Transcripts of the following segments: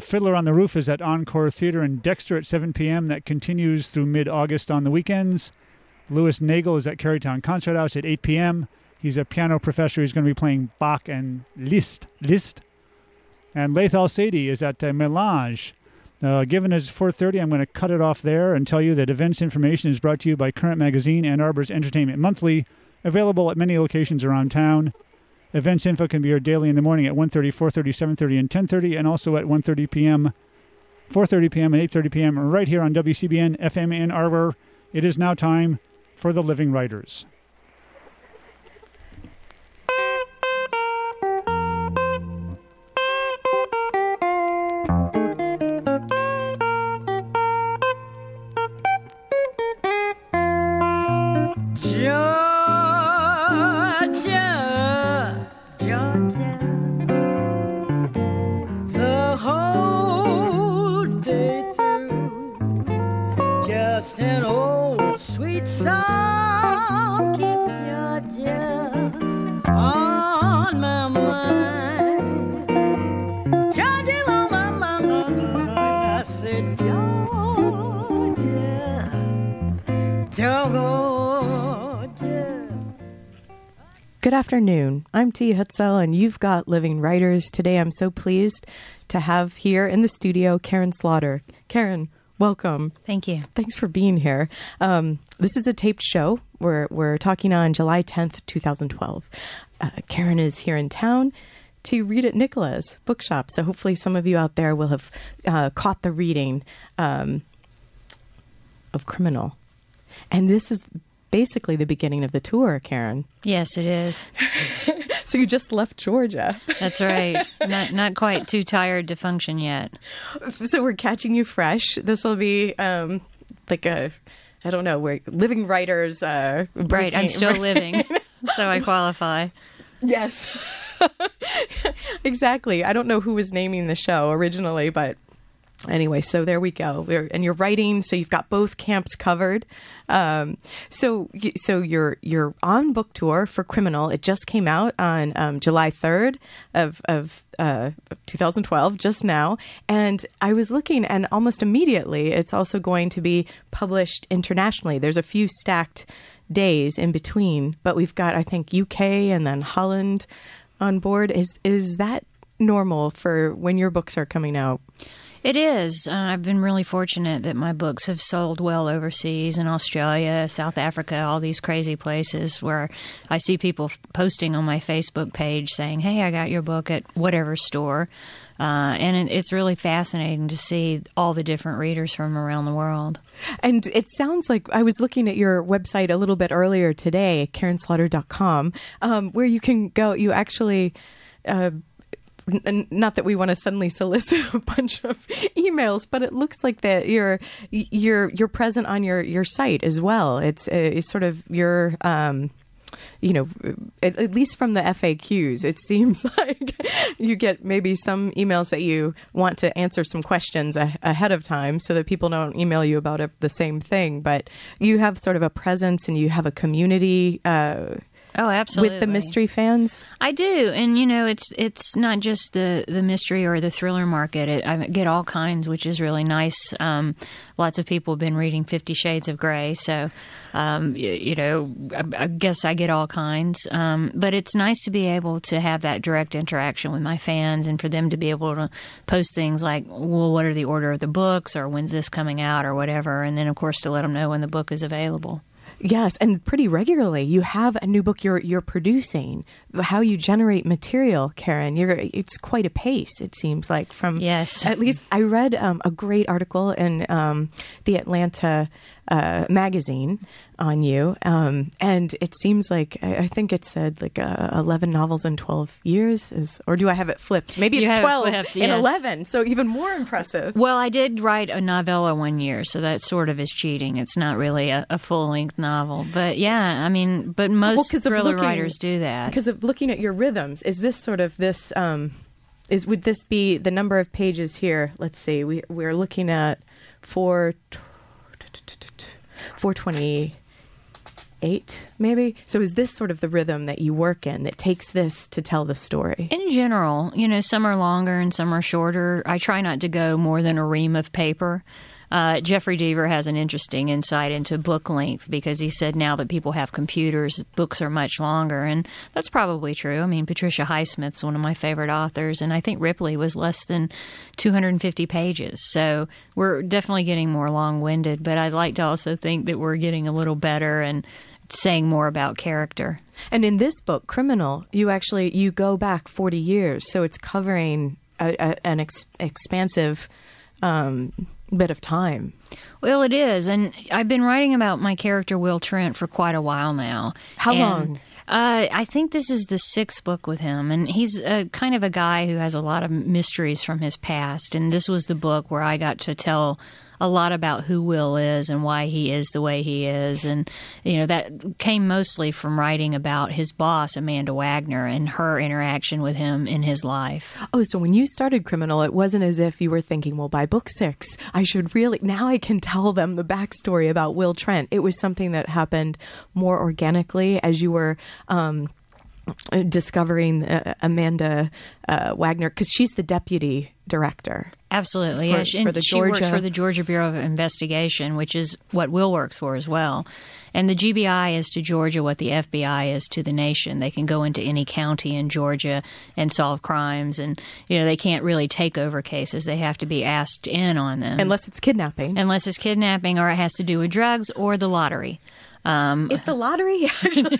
Fiddler on the Roof is at Encore Theater in Dexter at 7 p.m. That continues through mid-August on the weekends. Louis Nagel is at Carytown Concert House at 8 p.m. He's a piano professor. He's going to be playing Bach and Liszt. And Lathal Sady is at Melange. Given it's 4:30, I'm going to cut it off there and tell you that events information is brought to you by Current Magazine and Arbor's Entertainment Monthly, available at many locations around town. Events info can be heard daily in the morning at 1:30, 4:30, 7:30, and 10:30, and also at 1:30 p.m., 4:30 p.m., and 8:30 p.m. right here on WCBN FM Ann Arbor. It is now time for The Living Writers. Good afternoon. I'm T. Hutzel, and you've got Living Writers. Today I'm so pleased to have here in the studio Karen Slaughter. Karen, welcome. Thank you. Thanks for being here. This is a taped show. We're talking on July 10th, 2012. Karen is here in town to read at Nicola's Bookshop, so hopefully some of you out there will have caught the reading of Criminal. And this is basically the beginning of the tour, Karen. Yes, it is. So you just left Georgia. That's right. Not quite too tired to function yet. So we're catching you fresh. This will be like a, I don't know, we're living writers. Right, I'm still living, so I qualify. Yes. Exactly. I don't know who was naming the show originally, but anyway, so there we go. And you're writing, so you've got both camps covered. So you're on book tour for Criminal. It just came out on July 3rd of 2012, just now. And I was looking, and almost immediately, it's also going to be published internationally. There's a few stacked days in between, but we've got, I think, UK and then Holland on board. Is that normal for when your books are coming out? It is. I've been really fortunate that my books have sold well overseas in Australia, South Africa, all these crazy places where I see people posting on my Facebook page saying, hey, I got your book at whatever store. And it's really fascinating to see all the different readers from around the world. And it sounds like, I was looking at your website a little bit earlier today, karenslaughter.com, where you can go, you actually... not that we want to suddenly solicit a bunch of emails, but it looks like that you're present on your site as well. It's sort of your, at least from the FAQs, it seems like you get maybe some emails that you want to answer some questions ahead of time so that people don't email you about the same thing. But you have sort of a presence and you have a community. Oh, absolutely. With the mystery fans? I do. And, it's not just the mystery or the thriller market. I get all kinds, which is really nice. Lots of people have been reading 50 Shades of Grey. So, I guess I get all kinds. But it's nice to be able to have that direct interaction with my fans and for them to be able to post things like, well, what are the order of the books or when's this coming out or whatever. And then, of course, to let them know when the book is available. Yes, and pretty regularly. You have a new book you're producing. How you generate material, Karen, it's quite a pace, it seems like. Yes. At least I read a great article in the Atlanta magazine on you, and it seems like I think it said like 11 novels in 12 years, or do I have it flipped? Maybe it's 12 and 11, so even more impressive. Well, I did write a novella one year, so that sort of is cheating. It's not really a full-length novel, but yeah, I mean, but most thriller writers do that. Because of looking at your rhythms, is this sort of this? Would this be the number of pages here? Let's see, we're looking at 428 8 maybe. So is this sort of the rhythm that you work in that takes this to tell the story? In general, you know, some are longer and some are shorter. I try not to go more than a ream of paper. Jeffrey Deaver has an interesting insight into book length because he said now that people have computers, books are much longer. And that's probably true. I mean, Patricia Highsmith's one of my favorite authors, and I think Ripley was less than 250 pages. So we're definitely getting more long-winded, but I'd like to also think that we're getting a little better and saying more about character. And in this book, Criminal, you go back 40 years. So it's covering an expansive bit of time. Well, it is. And I've been writing about my character, Will Trent, for quite a while now. How long? I think this is the 6th book with him. And he's kind of a guy who has a lot of mysteries from his past. And this was the book where I got to tell a lot about who Will is and why he is the way he is. And, you know, that came mostly from writing about his boss, Amanda Wagner, and her interaction with him in his life. Oh, so when you started Criminal, it wasn't as if you were thinking, well, by book 6, now I can tell them the backstory about Will Trent. It was something that happened more organically as you were discovering Amanda Wagner, because she's the deputy director. Absolutely. She works for the Georgia Bureau of Investigation, which is what Will works for as well. And the GBI is to Georgia what the FBI is to the nation. They can go into any county in Georgia and solve crimes. And, you know, they can't really take over cases. They have to be asked in on them. Unless it's kidnapping. Unless it's kidnapping, or it has to do with drugs or the lottery. Is the lottery actually?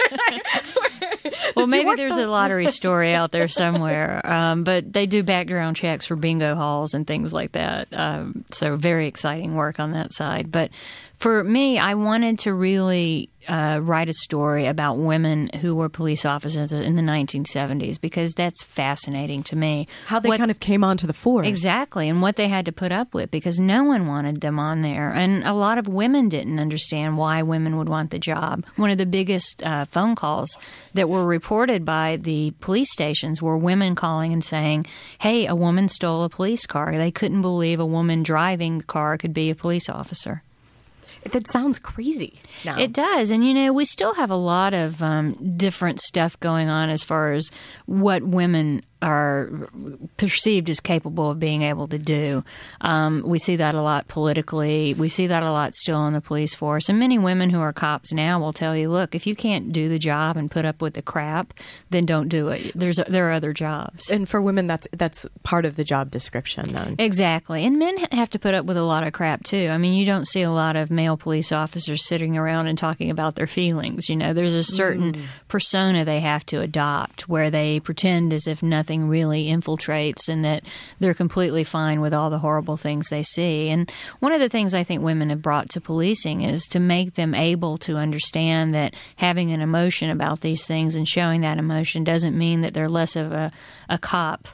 Well, maybe there's a lottery story out there somewhere, but they do background checks for bingo halls and things like that. So very exciting work on that side. But for me, I wanted to really write a story about women who were police officers in the 1970s, because that's fascinating to me. How they kind of came onto the force. Exactly, and what they had to put up with, because no one wanted them on there. And a lot of women didn't understand why women would want the job. One of the biggest phone calls that were reported by the police stations were women calling and saying, hey, a woman stole a police car. They couldn't believe a woman driving the car could be a police officer. That sounds crazy. No. It does. And, you know, we still have a lot of different stuff going on as far as what women are perceived as capable of being able to do. We see that a lot politically. We see that a lot still in the police force. And many women who are cops now will tell you, look, if you can't do the job and put up with the crap, then don't do it. There are other jobs. And for women, that's part of the job description, though. Exactly. And men have to put up with a lot of crap, too. I mean, you don't see a lot of male police officers sitting around and talking about their feelings. You know, there's a certain persona they have to adopt where they pretend as if nothing really infiltrates and that they're completely fine with all the horrible things they see. And one of the things I think women have brought to policing is to make them able to understand that having an emotion about these things and showing that emotion doesn't mean that they're less of a cop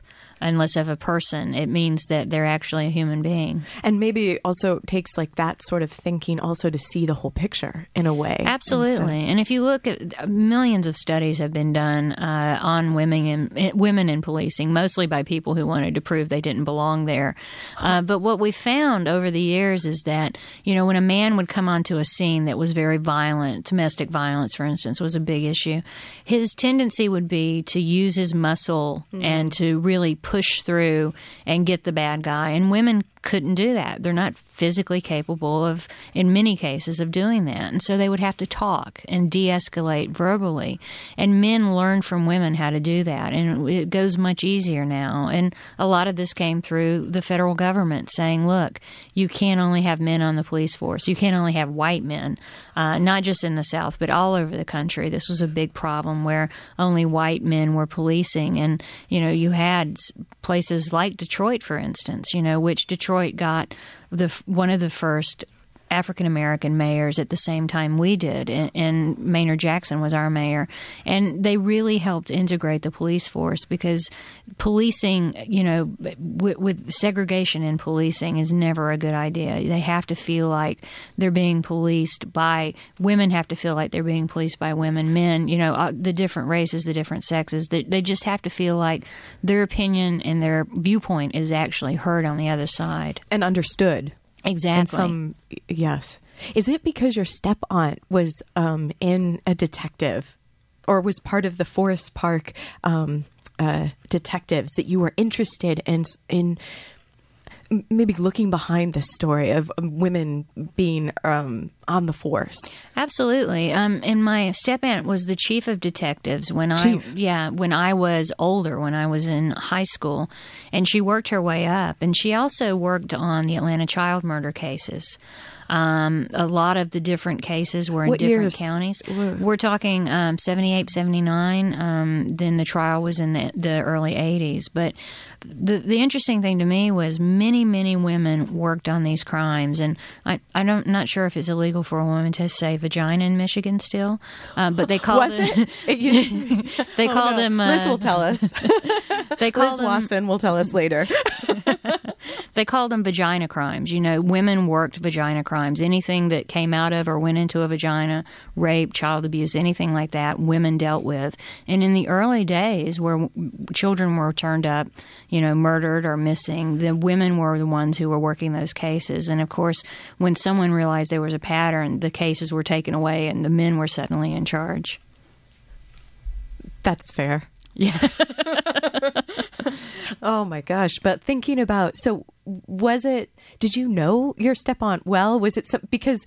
and less of a person. It means that they're actually a human being. And maybe it also takes like that sort of thinking also to see the whole picture in a way. Absolutely. And if you look at millions of studies have been done on women in policing, mostly by people who wanted to prove they didn't belong there. But what we found over the years is that, you know, when a man would come onto a scene that was very violent, domestic violence, for instance, was a big issue, his tendency would be to use his muscle and to really push through and get the bad guy. And women couldn't do that. They're not physically capable of, in many cases, of doing that. And so they would have to talk and de-escalate verbally. And men learned from women how to do that. And it goes much easier now. And a lot of this came through the federal government saying, look, you can't only have men on the police force. You can't only have white men, not just in the South, but all over the country. This was a big problem where only white men were policing. And, you know, you had places like Detroit, for instance, you know, which Detroit got one of the first African-American mayors at the same time we did, and Maynard Jackson was our mayor. And they really helped integrate the police force, because policing, you know, with segregation in policing is never a good idea. They have to feel like they're being policed by women, have to feel like they're being policed by women, men, you know, the different races, the different sexes. They just have to feel like their opinion and their viewpoint is actually heard on the other side. And understood. Exactly. Yes. Is it because your step-aunt was in a detective or was part of the Forest Park detectives that you were interested in maybe looking behind the story of women being on the force? Absolutely. And my step-aunt was the chief of detectives when I was older, when I was in high school. And she worked her way up. And she also worked on the Atlanta child murder cases. A lot of the different cases were in different counties. We're talking 78, 79. Then the trial was in the early 80s. But the interesting thing to me was many, many women worked on these crimes. And I'm not sure if it's illegal for a woman to say vagina in Michigan still. But they called it. They called him. Liz will tell us. Liz Lawson will tell us later. They called them vagina crimes. You know, women worked vagina crimes. Anything that came out of or went into a vagina, rape, child abuse, anything like that, women dealt with. And in the early days where children were turned up, you know, murdered or missing, the women were the ones who were working those cases. And, of course, when someone realized there was a pattern, the cases were taken away and the men were suddenly in charge. That's fair. Yeah. Oh my gosh. But thinking about, did you know your step-aunt well? Was it because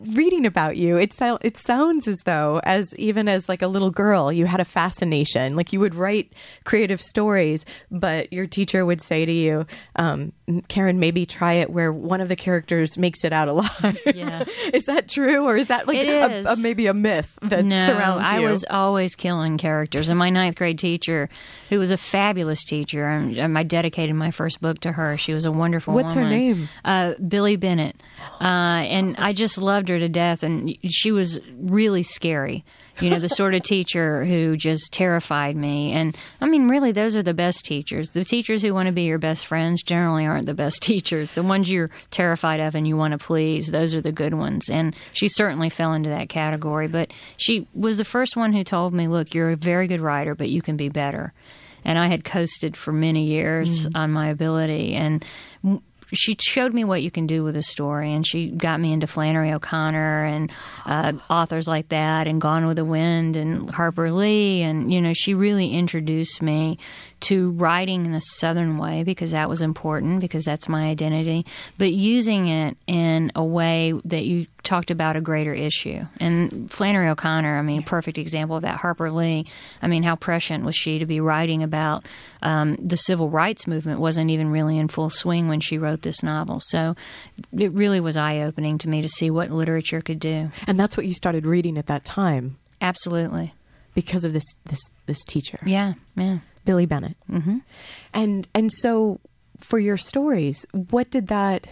reading about you, it sounds as though, as even as like a little girl, you had a fascination, like you would write creative stories, but your teacher would say to you, Karen, maybe try it where one of the characters makes it out alive. Yeah. Is that true? Or is that like maybe a myth that surrounds you? I was always killing characters. And my ninth grade teacher, who was a fabulous teacher, and I dedicated my first book to her. She was a wonderful woman. What's her name? Billy Bennett. And I just loved her to death. And she was really scary. You know, the sort of teacher who just terrified me. And I mean, really, those are the best teachers. The teachers who want to be your best friends generally aren't the best teachers. The ones you're terrified of and you want to please, those are the good ones. And she certainly fell into that category. But she was the first one who told me, look, you're a very good writer, but you can be better. And I had coasted for many years on my ability. And she showed me what you can do with a story, and she got me into Flannery O'Connor and authors like that, and Gone with the Wind and Harper Lee. And, you know, she really introduced me to writing in a Southern way, because that was important, because that's my identity, but using it in a way that you talked about a greater issue. And Flannery O'Connor, I mean, perfect example of that. Harper Lee, I mean, how prescient was she to be writing about the civil rights movement wasn't even really in full swing when she wrote this novel. So it really was eye-opening to me to see what literature could do. And that's what you started reading at that time. Absolutely. Because of this teacher. Yeah, yeah. Billy Bennett. Mm-hmm. And so for your stories, did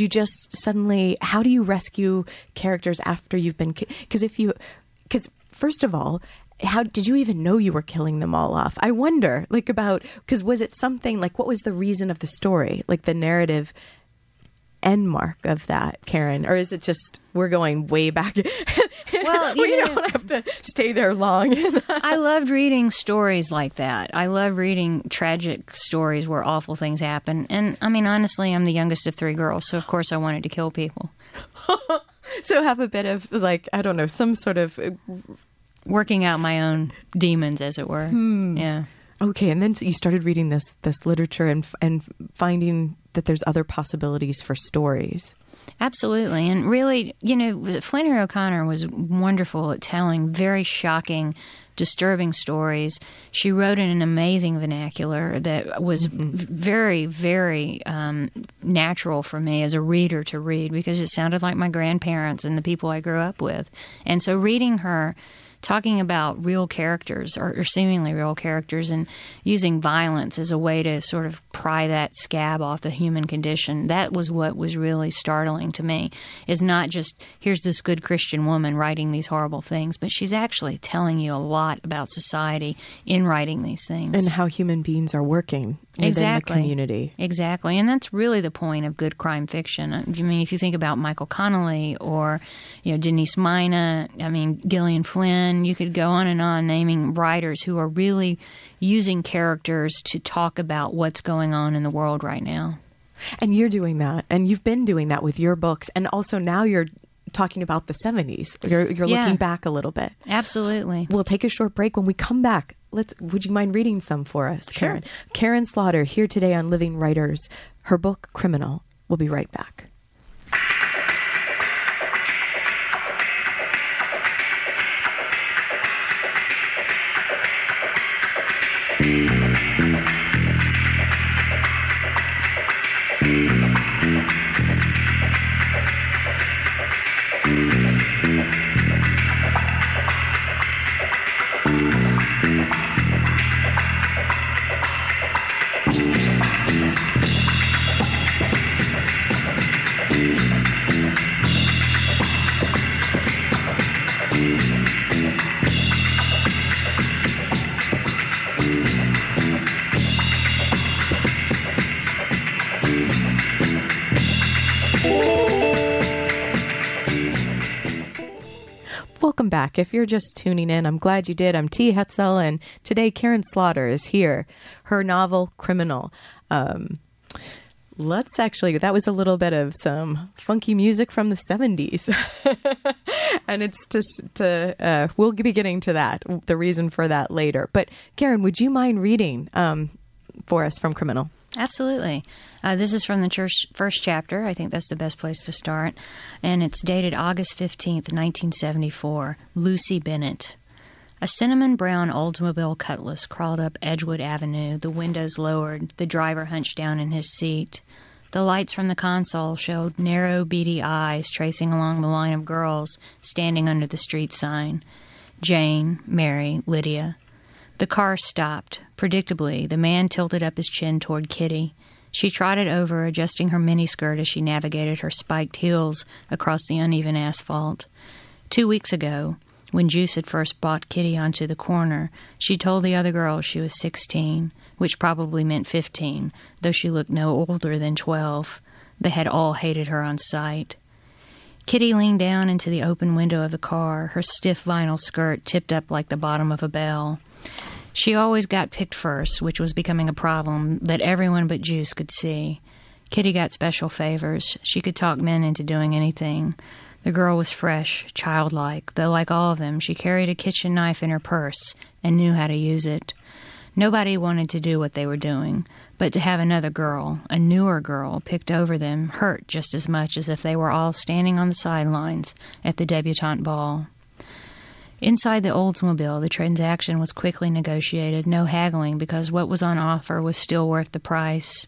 you just suddenly, how do you rescue characters after you've been, because first of all, how did you even know you were killing them all off? I wonder, like because was it something like, what was the reason of the story? Like the narrative end mark of that, Karen? Or is it just, we're going way back? Well, you don't have to stay there long. I loved reading stories like that. I love reading tragic stories where awful things happen. And I mean, honestly, I'm the youngest of three girls, so of course I wanted to kill people. So have a bit of like, I don't know, some sort of working out my own demons, as it were. Yeah. Okay, and then you started reading this literature and finding that there's other possibilities for stories. Absolutely. And really, you know, Flannery O'Connor was wonderful at telling very shocking, disturbing stories. She wrote in an amazing vernacular that was very, very natural for me as a reader to read, because it sounded like my grandparents and the people I grew up with. And so reading her talking about real characters or seemingly real characters and using violence as a way to sort of pry that scab off the human condition. That was what was really startling to me, is not just here's this good Christian woman writing these horrible things, but she's actually telling you a lot about society in writing these things. And how human beings are working within the community. Exactly. And that's really the point of good crime fiction. I mean, if you think about Michael Connelly or, you know, Denise Mina, I mean, Gillian Flynn, you could go on and on naming writers who are really using characters to talk about what's going on in the world right now. And you're doing that, and you've been doing that with your books, and also now you're talking about the 70s. You're looking back a little bit. Absolutely. We'll take a short break. When we come back, would you mind reading some for us, Karen? Sure. Karen Slaughter, here today on Living Writers, her book, Criminal. We'll be right back. Welcome back. If you're just tuning in, I'm glad you did. I'm T. Hetzel, and today Karen Slaughter is here. Her novel, Criminal. Let's actually, that was a little bit of some funky music from the 70s. And it's just, we'll be getting to that, the reason for that later. But Karen, would you mind reading for us from Criminal? Absolutely. This is from the first chapter. I think that's the best place to start. And it's dated August 15th, 1974. Lucy Bennett. A cinnamon brown Oldsmobile cutlass crawled up Edgewood Avenue, the windows lowered, the driver hunched down in his seat. The lights from the console showed narrow, beady eyes tracing along the line of girls standing under the street sign. Jane, Mary, Lydia. The car stopped. Predictably, the man tilted up his chin toward Kitty. She trotted over, adjusting her miniskirt as she navigated her spiked heels across the uneven asphalt. 2 weeks ago, when Juice had first brought Kitty onto the corner, she told the other girls she was 16, which probably meant 15, though she looked no older than 12. They had all hated her on sight. Kitty leaned down into the open window of the car, her stiff vinyl skirt tipped up like the bottom of a bell. She always got picked first, which was becoming a problem that everyone but Juice could see. Kitty got special favors. She could talk men into doing anything. The girl was fresh, childlike, though like all of them, she carried a kitchen knife in her purse and knew how to use it. Nobody wanted to do what they were doing, but to have another girl, a newer girl, picked over them hurt just as much as if they were all standing on the sidelines at the debutante ball. Inside the Oldsmobile, the transaction was quickly negotiated, no haggling, because what was on offer was still worth the price.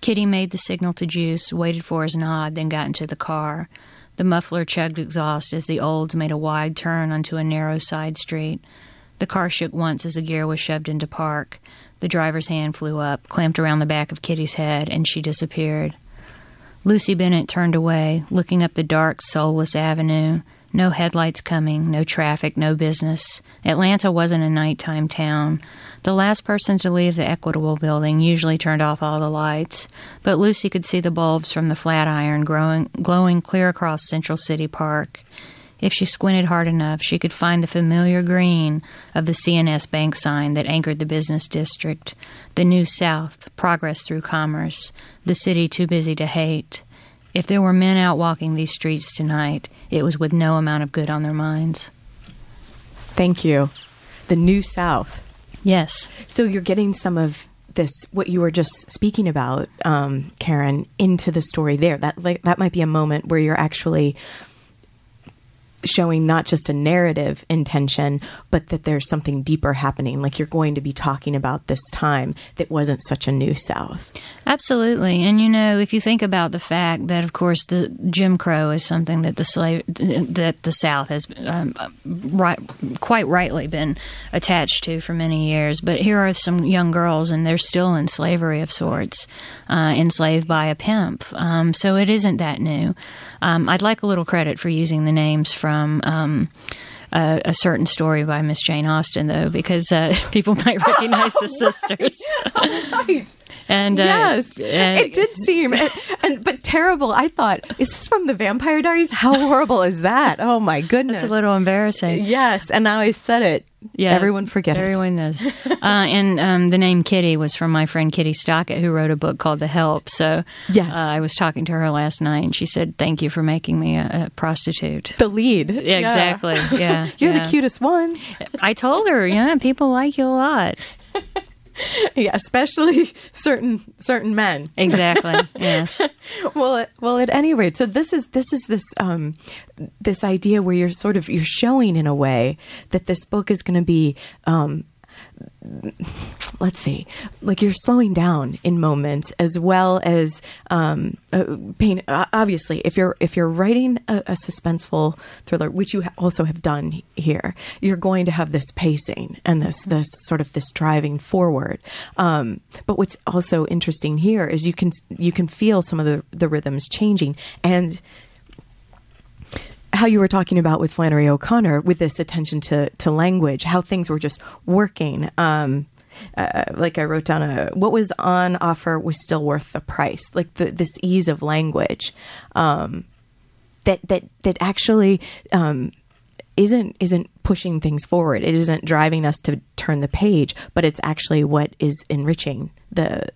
Kitty made the signal to Juice, waited for his nod, then got into the car. The muffler chugged exhaust as the Olds made a wide turn onto a narrow side street. The car shook once as the gear was shoved into park. The driver's hand flew up, clamped around the back of Kitty's head, and she disappeared. Lucy Bennett turned away, looking up the dark, soulless avenue. No headlights coming, no traffic, no business. Atlanta wasn't a nighttime town. The last person to leave the Equitable Building usually turned off all the lights, but Lucy could see the bulbs from the Flatiron glowing clear across Central City Park. If she squinted hard enough, she could find the familiar green of the CNS bank sign that anchored the business district, the New South, progress through commerce, the city too busy to hate. If there were men out walking these streets tonight, it was with no amount of good on their minds. Thank you. The New South. Yes. So you're getting some of this, what you were just speaking about, Karen, into the story there. That might be a moment where you're actually showing not just a narrative intention, but that there's something deeper happening. Like you're going to be talking about this time that wasn't such a New South. Absolutely. And, you know, if you think about the fact that, of course, the Jim Crow is something that the South has quite rightly been attached to for many years. But here are some young girls and they're still in slavery of sorts, enslaved by a pimp. So it isn't that new. I'd like a little credit for using the names from a certain story by Miss Jane Austen, though, because people might recognize the sisters. Right. And yes, it did seem, but terrible. I thought, is this from the Vampire Diaries? How horrible is that? Oh my goodness, it's a little embarrassing. Yes, and I always said it Yeah, everyone forgets. Everyone knows. And the name Kitty was from my friend Kitty Stockett, who wrote a book called The Help. So yes. I was talking to her last night, and she said, "Thank you for making me a prostitute." The lead. Yeah, exactly. Yeah, you're the cutest one. I told her. Yeah, people like you a lot. Yeah, especially certain men. Exactly. Yes. Well, at any rate, so this idea where you're showing in a way that this book is going to be let's see, like you're slowing down in moments, as well as pain. Obviously, if you're writing a suspenseful thriller, which you also have done here, you're going to have this pacing and this sort of this driving forward. But what's also interesting here is you can feel some of the rhythms changing, and how you were talking about with Flannery O'Connor, with this attention to language, how things were just working. Like I wrote down, what was on offer was still worth the price. Like this ease of language that actually isn't pushing things forward. It isn't driving us to turn the page, but it's actually what is enriching the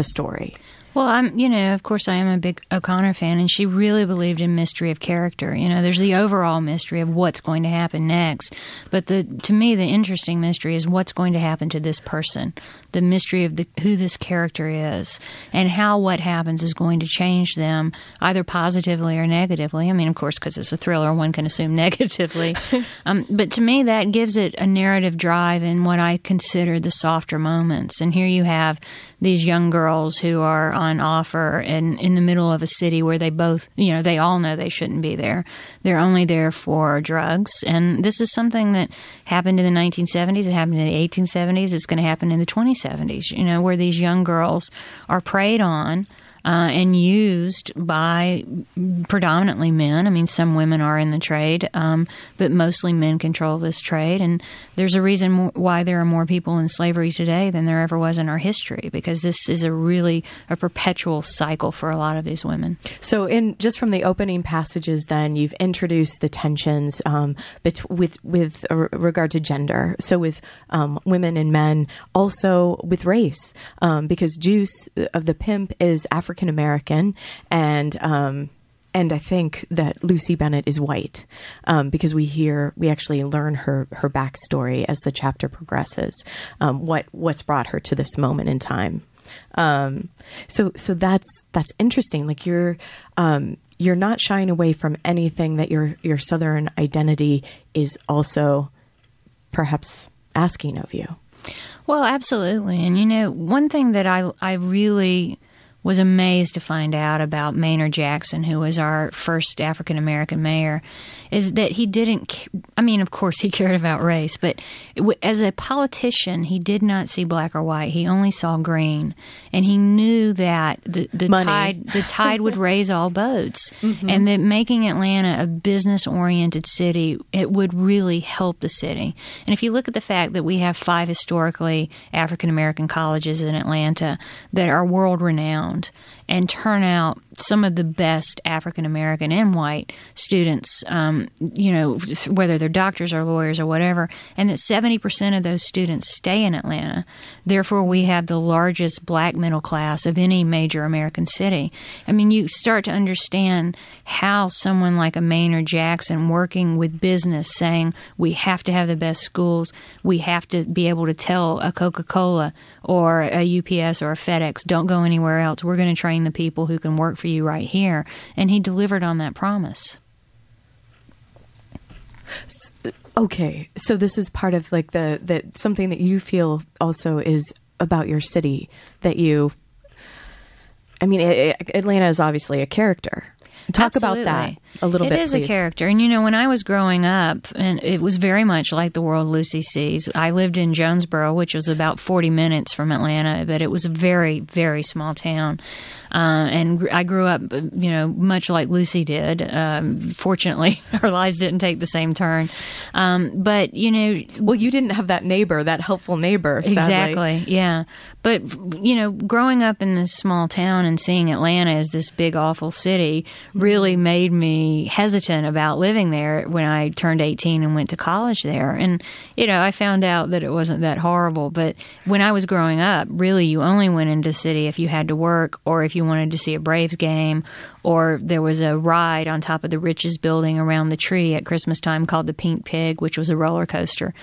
story. Well, of course I am a big O'Connor fan, and she really believed in mystery of character. You know, there's the overall mystery of what's going to happen next, but to me the interesting mystery is what's going to happen to this person, the mystery of who this character is, and how what happens is going to change them, either positively or negatively. I mean, of course, because it's a thriller, one can assume negatively. But to me, that gives it a narrative drive in what I consider the softer moments. And here you have these young girls who are on offer and in the middle of a city where they both, they all know they shouldn't be there. They're only there for drugs. And this is something that happened in the 1970s. It happened in the 1870s. It's going to happen in the 2070s, where these young girls are preyed on and used by predominantly men. I mean, some women are in the trade, but mostly men control this trade. And there's a reason why there are more people in slavery today than there ever was in our history, because this is a perpetual cycle for a lot of these women. So just from the opening passages, then you've introduced the tensions with regard to gender. So with women and men, also with race, because Juice of the Pimp is African-American, and I think that Lucy Bennett is white, because we actually learn her backstory as the chapter progresses, what's brought her to this moment in time. So that's interesting. Like you're not shying away from anything that your Southern identity is also perhaps asking of you. Well, absolutely. And one thing that I really was amazed to find out about Maynard Jackson, who was our first African-American mayor, is that he didn't, of course he cared about race, but as a politician, he did not see black or white. He only saw green. And he knew that the tide would raise all boats, mm-hmm. and that making Atlanta a business-oriented city, it would really help the city. And if you look at the fact that we have 5 historically African-American colleges in Atlanta that are world-renowned, and turn out some of the best African-American and white students, whether they're doctors or lawyers or whatever, and that 70% of those students stay in Atlanta. Therefore, we have the largest black middle class of any major American city. I mean, you start to understand how someone like a Maynard Jackson working with business saying, we have to have the best schools, we have to be able to tell a Coca-Cola or a UPS or a FedEx, don't go anywhere else. We're going to train the people who can work for you right here. And he delivered on that promise. Okay. So this is part of like the something that you feel also is about your city that Atlanta is obviously a character. Talk Absolutely. About that a little bit, please. It is a character. And, when I was growing up, and it was very much like the world Lucy sees. I lived in Jonesboro, which was about 40 minutes from Atlanta, but it was a very, very small town. And I grew up, much like Lucy did. Fortunately, our lives didn't take the same turn. Well, you didn't have that neighbor, that helpful neighbor, sadly. Exactly, yeah. But, growing up in this small town and seeing Atlanta as this big, awful city really made me me hesitant about living there when I turned 18 and went to college there. And, you know, I found out that it wasn't that horrible. But when I was growing up, really, you only went into the city if you had to work or if you wanted to see a Braves game, or there was a ride on top of the Riches building around the tree at Christmas time called the Pink Pig, which was a roller coaster.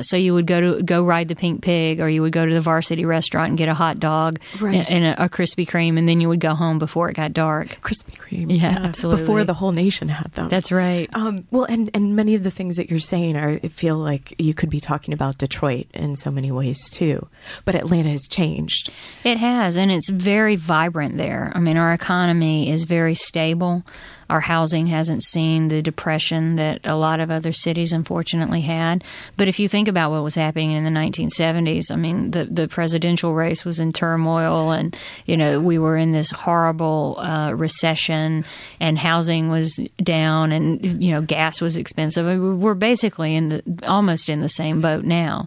So you would go ride the Pink Pig, or you would go to the Varsity restaurant and get a hot dog and a Krispy Kreme, and then you would go home before it got dark. Krispy Kreme. Yeah, absolutely. Before the whole nation had them. That's right. Well, and many of the things that you're saying feel like you could be talking about Detroit in so many ways, too. But Atlanta has changed. It has, and it's very vibrant there. I mean, our economy is very stable. Our housing hasn't seen the depression that a lot of other cities unfortunately had. But if you think about what was happening in the 1970s, I mean, the presidential race was in turmoil, and, you know, we were in this horrible recession, and housing was down, and, you know, gas was expensive. I mean, we're basically almost in the same boat now.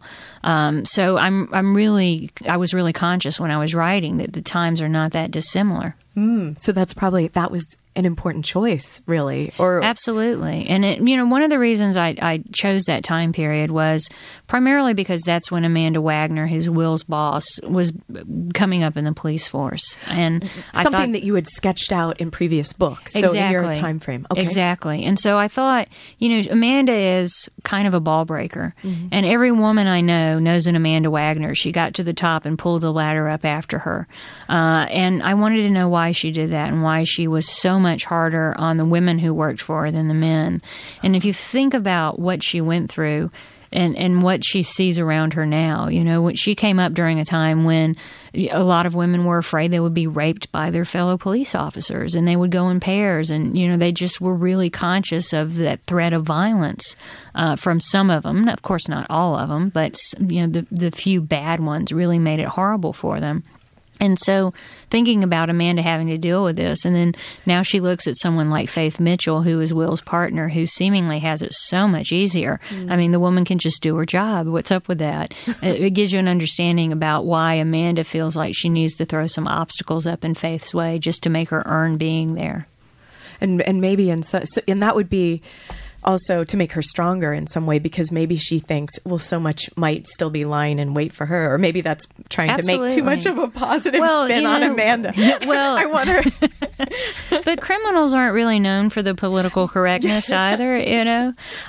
So I was really conscious when I was writing that the times are not that dissimilar. So that was an important choice, really. Absolutely. And, one of the reasons I chose that time period was primarily because that's when Amanda Wagner, his Will's boss, was coming up in the police force. And something that you had sketched out in previous books. Exactly. So in your time frame. Okay. Exactly. And so I thought, Amanda is kind of a ball breaker. Mm-hmm. And every woman I know knows an Amanda Wagner. She got to the top and pulled the ladder up after her. And I wanted to know why she did that and why she was so much harder on the women who worked for her than the men. And if you think about what she went through and what she sees around her now, when she came up during a time when a lot of women were afraid they would be raped by their fellow police officers, and they would go in pairs, and, they just were really conscious of that threat of violence from some of them. Of course, not all of them, but, the few bad ones really made it horrible for them. And so thinking about Amanda having to deal with this, and then now she looks at someone like Faith Mitchell, who is Will's partner, who seemingly has it so much easier. Mm. I mean, the woman can just do her job. What's up with that? It gives you an understanding about why Amanda feels like she needs to throw some obstacles up in Faith's way just to make her earn being there. And maybe and that would be also to make her stronger in some way, because maybe she thinks, well, so much might still be lying in wait for her. Or maybe that's trying to make too much of a positive spin on Amanda. Well, I wonder. But criminals aren't really known for the political correctness either,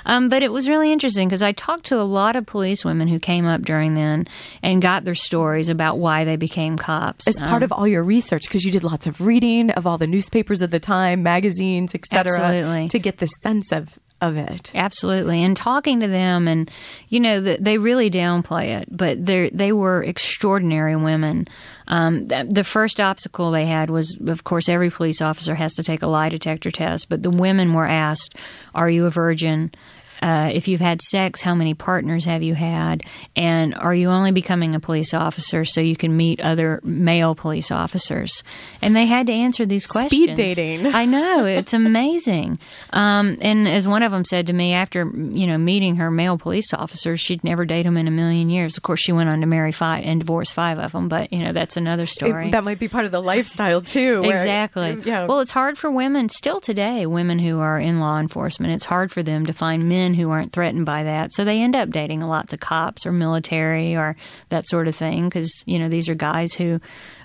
But it was really interesting because I talked to a lot of police women who came up during then and got their stories about why they became cops. As part of all your research, because you did lots of reading of all the newspapers of the time, magazines, et cetera, to get the sense of it. Absolutely. And talking to them, and, they really downplay it, but they were extraordinary women. The first obstacle they had was, of course, every police officer has to take a lie detector test, but the women were asked, are you a virgin? If you've had sex, how many partners have you had? And are you only becoming a police officer so you can meet other male police officers? And they had to answer these questions. Speed dating. I know. It's amazing. And as one of them said to me after, meeting her male police officers, she'd never date them in a million years. Of course, she went on to marry 5 and divorce 5 of them. But, that's another story. That might be part of the lifestyle, too. Exactly. Well, it's hard for women still today, women who are in law enforcement. It's hard for them to find men who aren't threatened by that. So they end up dating a lot to cops or military or that sort of thing because, these are guys who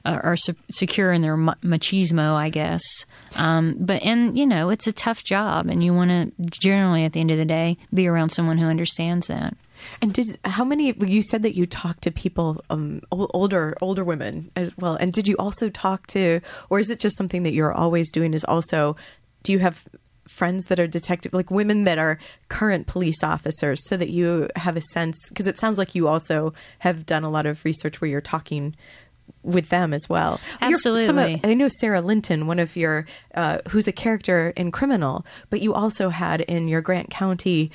are secure in their machismo, I guess. But it's a tough job, and you want to generally, at the end of the day, be around someone who understands that. And you said that you talked to people, older women as well. And did you also talk to, or is it just something that you're always doing is also, do you have friends that are detective, like women that are current police officers, so that you have a sense, because it sounds like you also have done a lot of research where you're talking with them as well. Absolutely. I know Sarah Linton, one of your, who's a character in Criminal, but you also had in your Grant County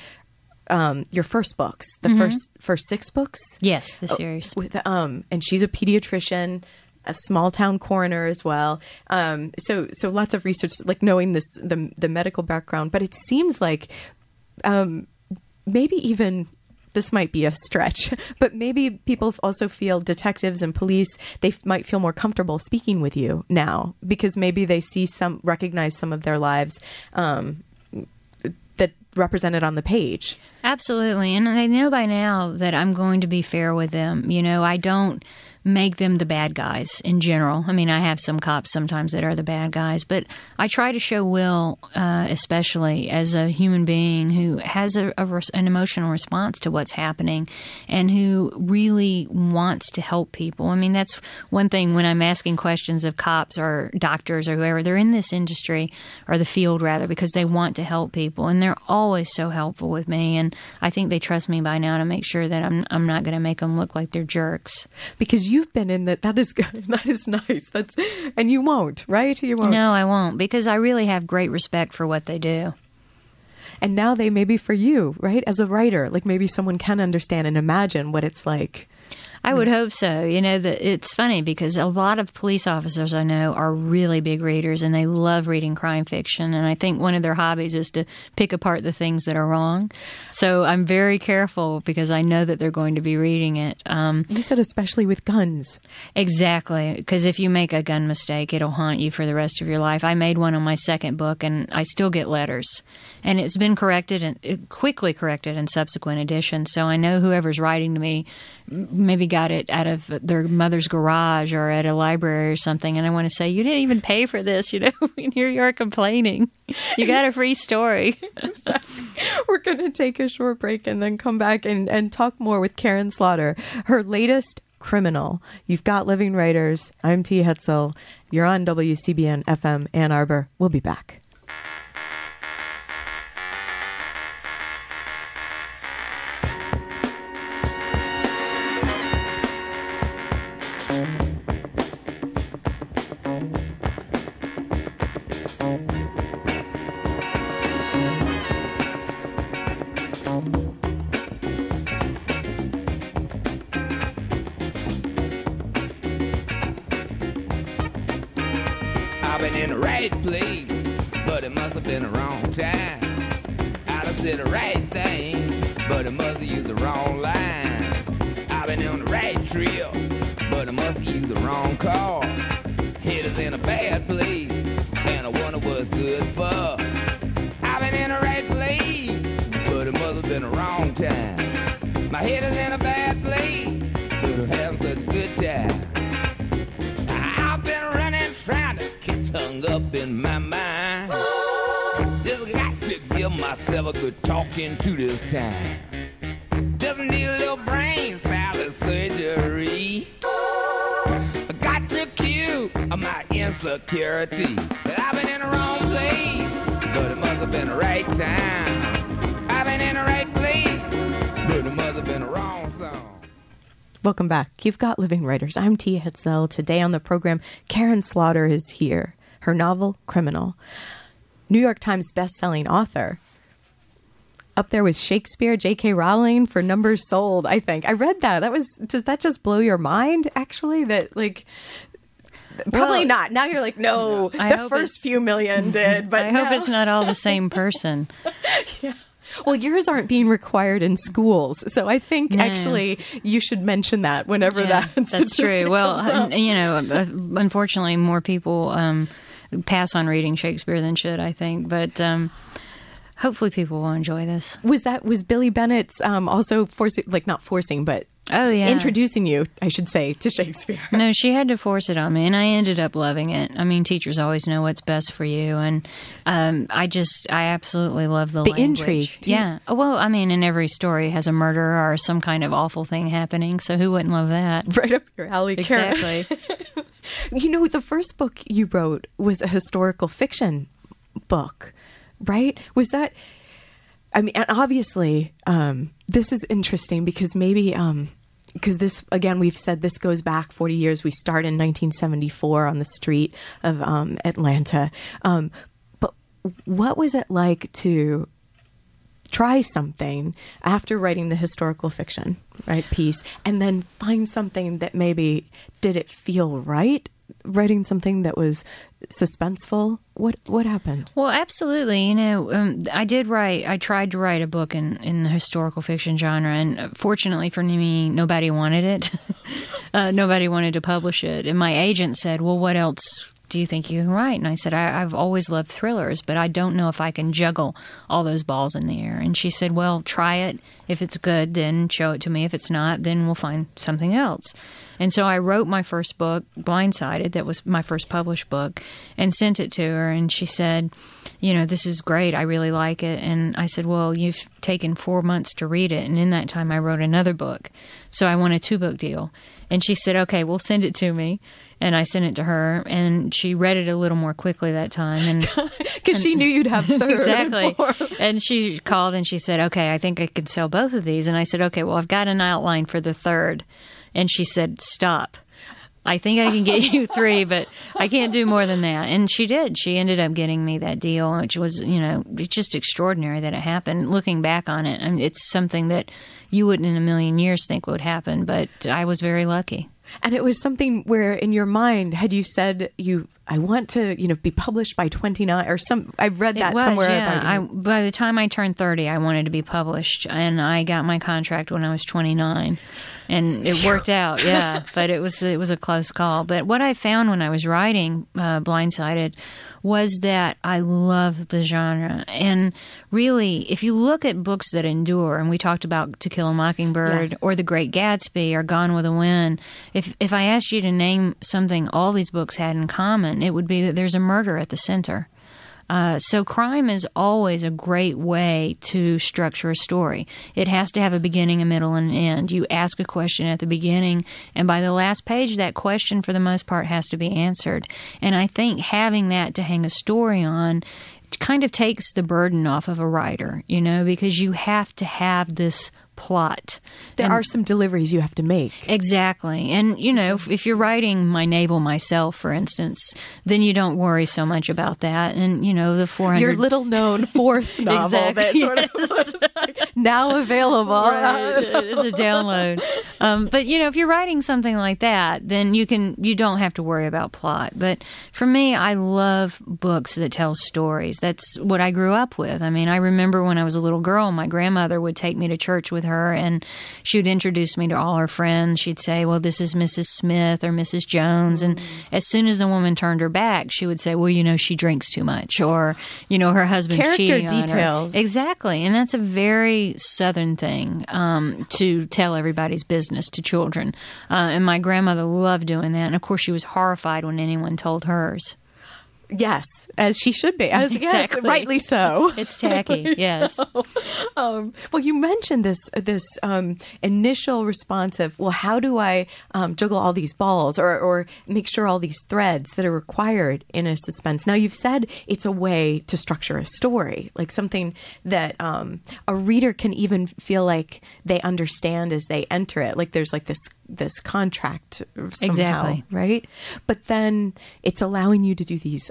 your first books, the mm-hmm. first 6 books. Yes, the series. And she's a pediatrician, a small town coroner as well. So lots of research, like knowing this, the medical background, but it seems like maybe even this might be a stretch, but maybe people also feel detectives and police, they might feel more comfortable speaking with you now because maybe they recognize some of their lives that represented on the page. Absolutely. And I know by now that I'm going to be fair with them. You know, I don't make them the bad guys in general. I mean, I have some cops sometimes that are the bad guys, but I try to show Will, especially as a human being who has an emotional response to what's happening and who really wants to help people. I mean, that's one thing when I'm asking questions of cops or doctors or whoever, they're in this industry or the field rather, because they want to help people. And they're always so helpful with me. And I think they trust me by now to make sure that I'm not going to make them look like they're jerks. Because you've been in that. That is good. That is nice. And you won't, right? You won't. No, I won't, because I really have great respect for what they do. And now they may be for you, right? As a writer, like maybe someone can understand and imagine what it's like. I would hope so. You know, it's funny because a lot of police officers I know are really big readers and they love reading crime fiction. And I think one of their hobbies is to pick apart the things that are wrong. So I'm very careful because I know that they're going to be reading it. You said especially with guns. Exactly. Because if you make a gun mistake, it'll haunt you for the rest of your life. I made one on my second book and I still get letters. And it's been corrected and quickly corrected in subsequent editions. So I know whoever's writing to me maybe got it out of their mother's garage or at a library or something. And I want to say, you didn't even pay for this, you know, and here you are complaining. You got a free story. We're going to take a short break and then come back and talk more with Karen Slaughter. Her latest, Criminal. You've got Living Writers. I'm T. Hetzel. You're on WCBN FM Ann Arbor. We'll be back. Welcome back. You've got Living Writers. I'm Tia Hetzel. Today on the program, Karen Slaughter is here. Her novel, Criminal. New York Times bestselling author. Up there with Shakespeare, J.K. Rowling for numbers sold, I think. I read that. Does that just blow your mind, actually? That, like... Probably not. Now you're like, no, the first few million did, but I hope it's not all the same person. Yeah. Well, yours aren't being required in schools. So I think actually you should mention that whenever that's true. Well, you know, unfortunately, more people pass on reading Shakespeare than should, I think. But hopefully people will enjoy this. Was Billy Bennett's also forcing, like not forcing, but. Oh, yeah. Introducing you, I should say, to Shakespeare. No, she had to force it on me, and I ended up loving it. I mean, teachers always know what's best for you, and I absolutely love the language. The intrigue, too. Yeah. Well, I mean, in every story has a murder or some kind of awful thing happening, so who wouldn't love that? Right up your alley, Karen. Exactly. You know, the first book you wrote was a historical fiction book, right? Was that... I mean, and obviously, this is interesting because maybe... Because this, again, we've said this goes back 40 years. We start in 1974 on the street of Atlanta. But what was it like to try something after writing the historical fiction piece and then find something that maybe, did it feel right? Writing something that was suspenseful? What happened? Well, absolutely. You know, I tried to write a book in the historical fiction genre, and fortunately for me, nobody wanted it. Nobody wanted to publish it. And my agent said, well, what else do you think you can write? And I said, I've always loved thrillers, but I don't know if I can juggle all those balls in the air. And she said, well, try it. If it's good, then show it to me. If it's not, then we'll find something else. And so I wrote my first book, Blindsighted, that was my first published book, and sent it to her. And she said, you know, this is great. I really like it. And I said, well, you've taken 4 months to read it. And in that time, I wrote another book. So I won a 2-book deal. And she said, okay, well, send it to me. And I sent it to her, and she read it a little more quickly that time. Because she knew you'd have third. Exactly. And she called, and she said, okay, I think I could sell both of these. And I said, okay, well, I've got an outline for the third. And she said, stop. I think I can get you 3, but I can't do more than that. And she did. She ended up getting me that deal, which was, you know, just extraordinary that it happened. Looking back on it, I mean, it's something that you wouldn't in a million years think would happen, but I was very lucky. And it was something where in your mind, had you said I want to, you know, be published by 29 or some, I read that somewhere. Yeah. By the time I turned 30, I wanted to be published, and I got my contract when I was 29, and it worked out. Yeah. But it was a close call. But what I found when I was writing Blindsighted was that I love the genre. And really, if you look at books that endure, and we talked about To Kill a Mockingbird, yes, or The Great Gatsby or Gone with the Wind, if I asked you to name something all these books had in common, it would be that there's a murder at the center. So crime is always a great way to structure a story. It has to have a beginning, a middle, and an end. You ask a question at the beginning, and by the last page, that question, for the most part, has to be answered. And I think having that to hang a story on kind of takes the burden off of a writer, you know, because you have to have this plot. There are some deliveries you have to make. Exactly. And, you know, if you're writing My Navel Myself, for instance, then you don't worry so much about that. And, you know, the 400... Your little-known fourth novel. Exactly. That sort of now available. Right. It's a download. But, you know, if you're writing something like that, then you don't have to worry about plot. But for me, I love books that tell stories. That's what I grew up with. I mean, I remember when I was a little girl, my grandmother would take me to church with her, and she would introduce me to all her friends. She'd say, well, this is Mrs. Smith or Mrs. Jones. And as soon as the woman turned her back, she would say, well, you know, she drinks too much, or, you know, her husband's cheating on her. Character details. Exactly. And that's a very Southern thing, to tell everybody's business to children. And my grandmother loved doing that. And of course, she was horrified when anyone told hers. Yes, as she should be. Exactly. Yes, rightly so. It's tacky, yes. So, well, you mentioned this initial response of, well, how do I juggle all these balls or make sure all these threads that are required in a suspense? Now, you've said it's a way to structure a story, like something that a reader can even feel like they understand as they enter it. Like there's like this contract somehow, exactly, right? But then it's allowing you to do these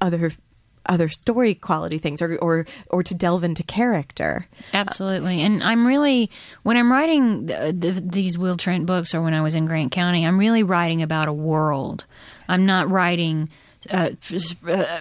other story quality things or to delve into character. Absolutely. And I'm really, when I'm writing these Will Trent books, or when I was in Grant County, I'm really writing about a world. I'm not writing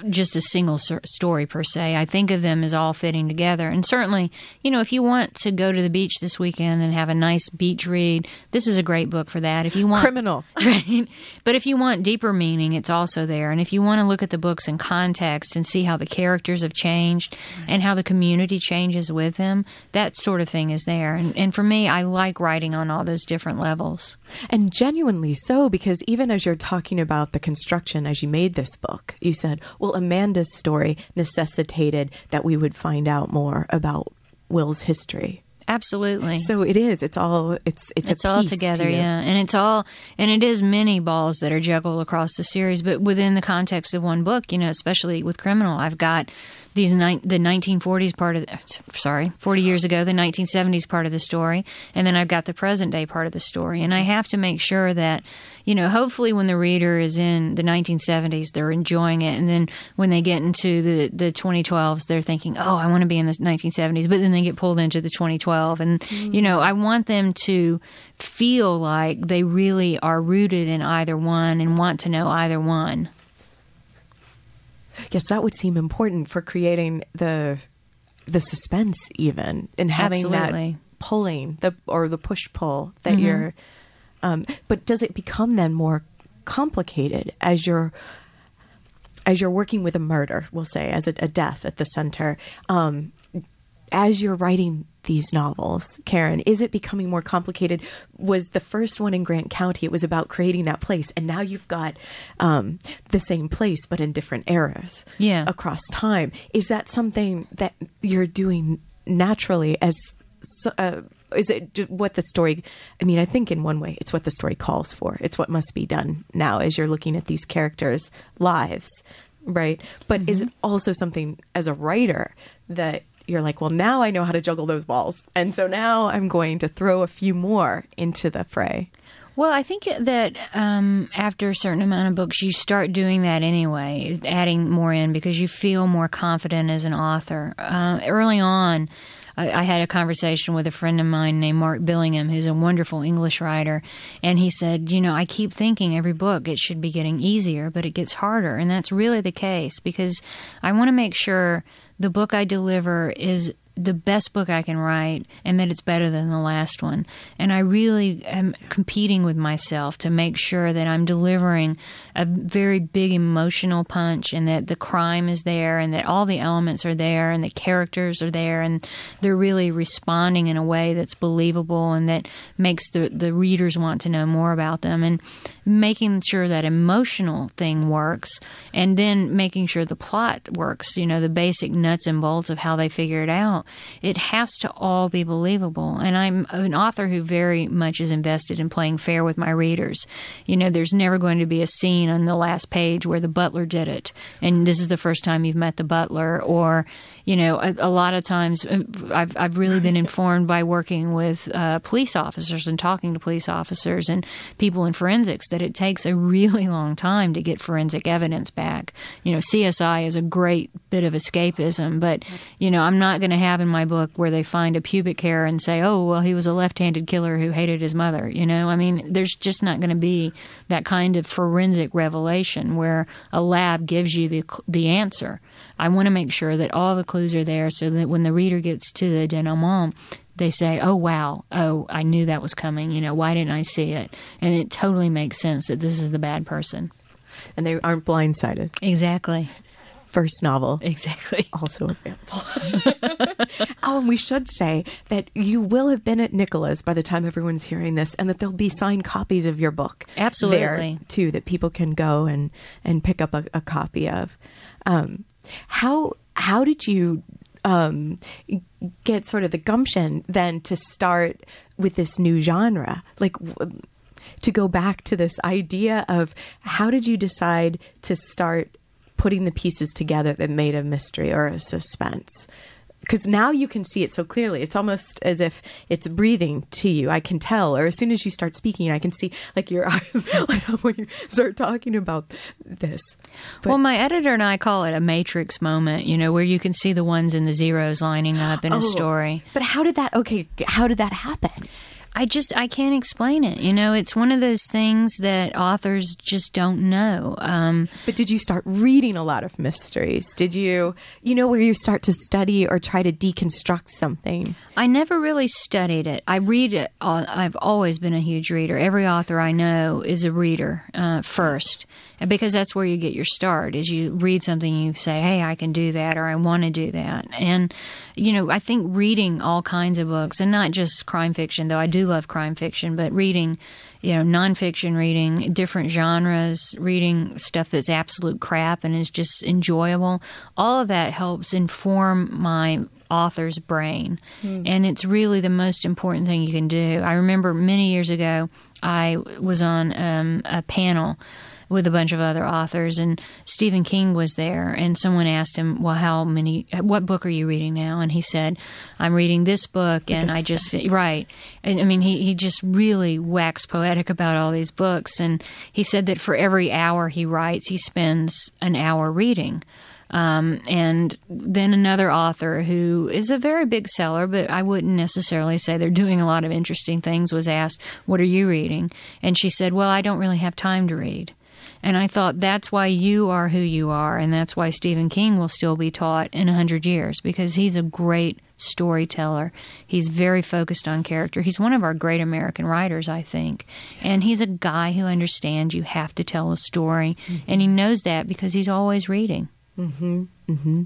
just a single story per se. I think of them as all fitting together. And certainly, you know, if you want to go to the beach this weekend and have a nice beach read, this is a great book for that. If you want Criminal, right? But if you want deeper meaning, it's also there. And if you want to look at the books in context and see how the characters have changed, right, and how the community changes with them, that sort of thing is there. And for me, I like writing on all those different levels. And genuinely so, because even as you're talking about the construction, as you made this book, you said, well, Amanda's story necessitated that we would find out more about Will's history. Absolutely. So it is. It's all. It's a all piece together. To yeah, and it's all. And it is many balls that are juggled across the series, but within the context of one book. You know, especially with Criminal, I've got these the 1940s part of. 40 years ago, the 1970s part of the story, and then I've got the present day part of the story. And I have to make sure that, you know, hopefully when the reader is in the 1970s, they're enjoying it, and then when they get into the 2012s, they're thinking, oh, I want to be in the 1970s, but then they get pulled into the 2012. And, you know, I want them to feel like they really are rooted in either one and want to know either one. Yes, that would seem important for creating the suspense even, and having Absolutely. That pulling or the push-pull that mm-hmm. you're... but does it become then more complicated as you're as you're working with a murder, we'll say, as a death at the center, as you're writing these novels, Karen, is it becoming more complicated? Was the first one in Grant County, it was about creating that place, and now you've got the same place but in different eras across time. Is that something that you're doing naturally as is it what the story, I mean, I think in one way it's what the story calls for. It's what must be done now as you're looking at these characters' lives, right? But is it also something as a writer that you're like, well, now I know how to juggle those balls, and so now I'm going to throw a few more into the fray? Well, I think that after a certain amount of books, you start doing that anyway, adding more in because you feel more confident as an author. Early on, I had a conversation with a friend of mine named Mark Billingham, who's a wonderful English writer, and he said, you know, I keep thinking every book it should be getting easier, but it gets harder, and that's really the case because I want to make sure the book I deliver is the best book I can write and that it's better than the last one. And I really am competing with myself to make sure that I'm delivering a very big emotional punch and that the crime is there and that all the elements are there and the characters are there and they're really responding in a way that's believable and that makes the readers want to know more about them, and making sure that emotional thing works and then making sure the plot works, you know, the basic nuts and bolts of how they figure it out. It has to all be believable. And I'm an author who very much is invested in playing fair with my readers. You know, there's never going to be a scene on the last page where the butler did it, and this is the first time you've met the butler. Or, you know, a lot of times I've really been informed by working with police officers and talking to police officers and people in forensics that it takes a really long time to get forensic evidence back. You know, CSI is a great bit of escapism, but, you know, I'm not going to have in my book where they find a pubic hair and say, oh, well, he was a left-handed killer who hated his mother. You know, I mean, there's just not going to be that kind of forensic revelation where a lab gives you the answer. I want to make sure that all the clues are there so that when the reader gets to the denouement, they say, oh, wow, oh, I knew that was coming. You know, why didn't I see it? And it totally makes sense that this is the bad person. And they aren't blindsided. Exactly. First novel. Exactly. Also available. Oh, and we should say that you will have been at Nicola's by the time everyone's hearing this, and that there'll be signed copies of your book. Absolutely. There, too, that people can go and pick up a copy of. How did you get sort of the gumption then to start with this new genre? Like, to go back to this idea of how did you decide to start putting the pieces together that made a mystery or a suspense? Because now you can see it so clearly. It's almost as if it's breathing to you. I can tell. Or as soon as you start speaking, I can see, like, your eyes light up when you start talking about this. But, well, my editor and I call it a matrix moment, you know, where you can see the ones and the zeros lining up in a story. But how did that happen? I can't explain it. You know, it's one of those things that authors just don't know. But did you start reading a lot of mysteries? Did you, you know, where you start to study or try to deconstruct something? I never really studied it. I read it. I've always been a huge reader. Every author I know is a reader first. Because that's where you get your start, is you read something and you say, hey, I can do that, or I want to do that. And, you know, I think reading all kinds of books, and not just crime fiction, though I do love crime fiction, but reading, you know, nonfiction reading, different genres, reading stuff that's absolute crap and is just enjoyable, all of that helps inform my author's brain. And it's really the most important thing you can do. I remember many years ago, I was on a panel with a bunch of other authors, and Stephen King was there, and someone asked him, well, what book are you reading now? And he said, I'm reading this book, and I just, right. And I mean, he just really waxed poetic about all these books, and he said that for every hour he writes, he spends an hour reading. And then another author who is a very big seller, but I wouldn't necessarily say they're doing a lot of interesting things, was asked, what are you reading? And she said, well, I don't really have time to read. And I thought, that's why you are who you are, and that's why Stephen King will still be taught in 100 years, because he's a great storyteller. He's very focused on character. He's one of our great American writers, I think. And he's a guy who understands you have to tell a story. Mm-hmm. And he knows that because he's always reading. Mm-hmm. Mm-hmm.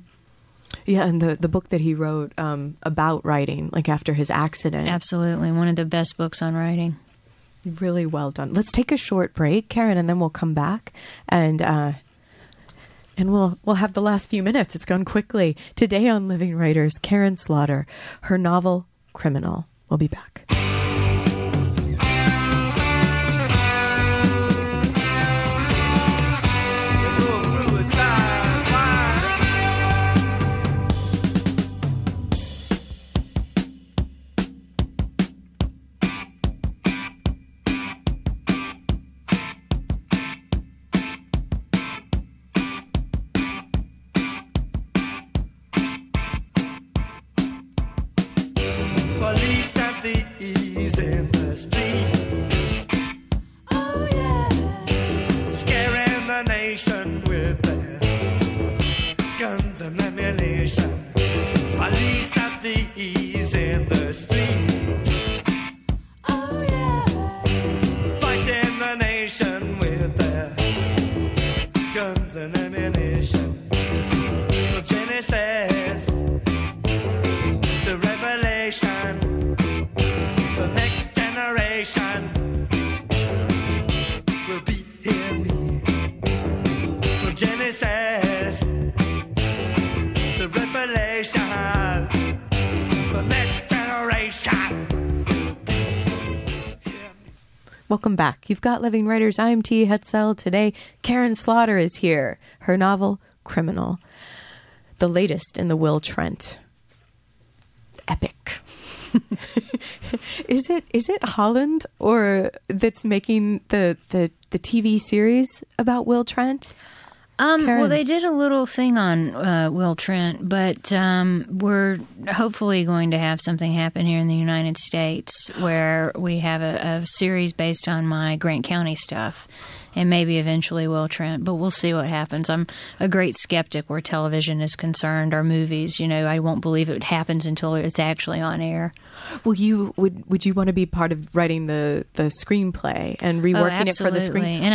Yeah, and the book that he wrote about writing, like after his accident. Absolutely. One of the best books on writing. Really well done. Let's take a short break, Karen, and then we'll come back and we'll have the last few minutes. It's gone quickly. Today on Living Writers, Karen Slaughter, her novel, Criminal. We'll be back. Welcome back. You've got Living Writers. I'm T. Hetzel. Today, Karen Slaughter is here. Her novel, Criminal. The latest in the Will Trent. Epic. Is it Holland or that's making the TV series about Will Trent? Well, they did a little thing on Will Trent, but we're hopefully going to have something happen here in the United States where we have a series based on my Grant County stuff and maybe eventually Will Trent, but we'll see what happens. I'm a great skeptic where television is concerned or movies. You know, I won't believe it happens until it's actually on air. Well, you would you want to be part of writing the screenplay and reworking it for the screenplay? And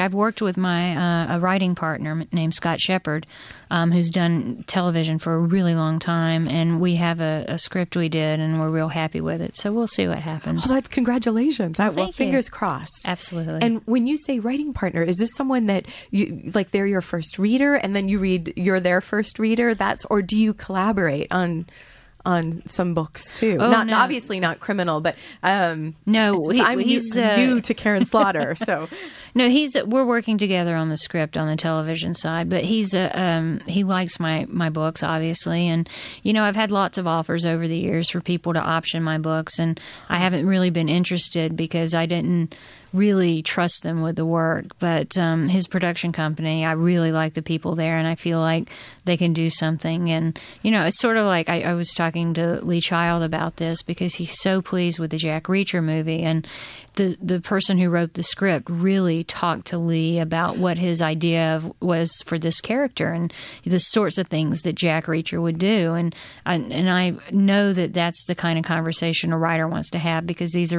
I've worked with my a writing partner named Scott Shepard, who's done television for a really long time, and we have a script we did, and we're real happy with it. So we'll see what happens. Oh, that's congratulations! Well, fingers crossed. Absolutely. And when you say writing partner, is this someone that you like? They're your first reader, and then you're their first reader. Or do you collaborate on some books too? Obviously not Criminal, but he's new to Karen Slaughter, so no, we're working together on the script on the television side, but he's he likes my books obviously, and you know I've had lots of offers over the years for people to option my books, and I haven't really been interested because I didn't really trust them with the work, but his production company, I really like the people there, and I feel like they can do something. And you know, it's sort of like I was talking to Lee Child about this because he's so pleased with the Jack Reacher movie, and the person who wrote the script really talked to Lee about what his idea was for this character and the sorts of things that Jack Reacher would do. And I know that that's the kind of conversation a writer wants to have, because these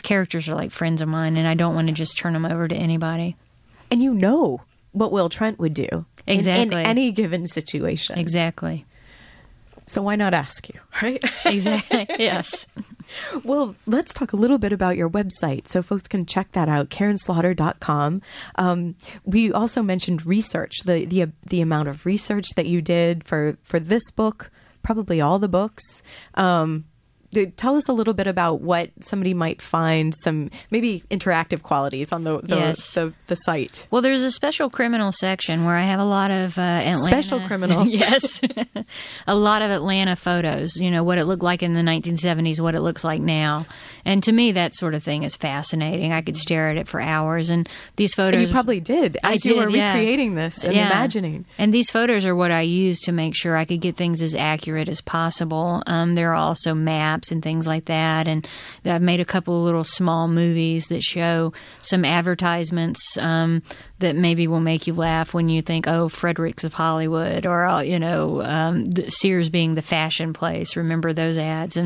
characters are like friends of mine, and I don't want to just turn them over to anybody. And you know what Will Trent would do. Exactly. In any given situation. Exactly. So why not ask you, right? Exactly. Yes. Well, let's talk a little bit about your website so folks can check that out, karenslaughter.com. We also mentioned research, the amount of research that you did for this book, probably all the books. Tell us a little bit about what somebody might find, some maybe interactive qualities on the site. Well, there's a special criminal section where I have a lot of Atlanta. Special criminal. Yes. A lot of Atlanta photos, you know, what it looked like in the 1970s, what it looks like now. And to me, that sort of thing is fascinating. I could stare at it for hours. And these photos... And you probably did as you were recreating this and imagining. And these photos are what I used to make sure I could get things as accurate as possible. There are also maps. maps and things like that. And I've made a couple of little small movies that show some advertisements that maybe will make you laugh when you think, oh, Frederick's of Hollywood, or, you know, Sears being the fashion place. Remember those ads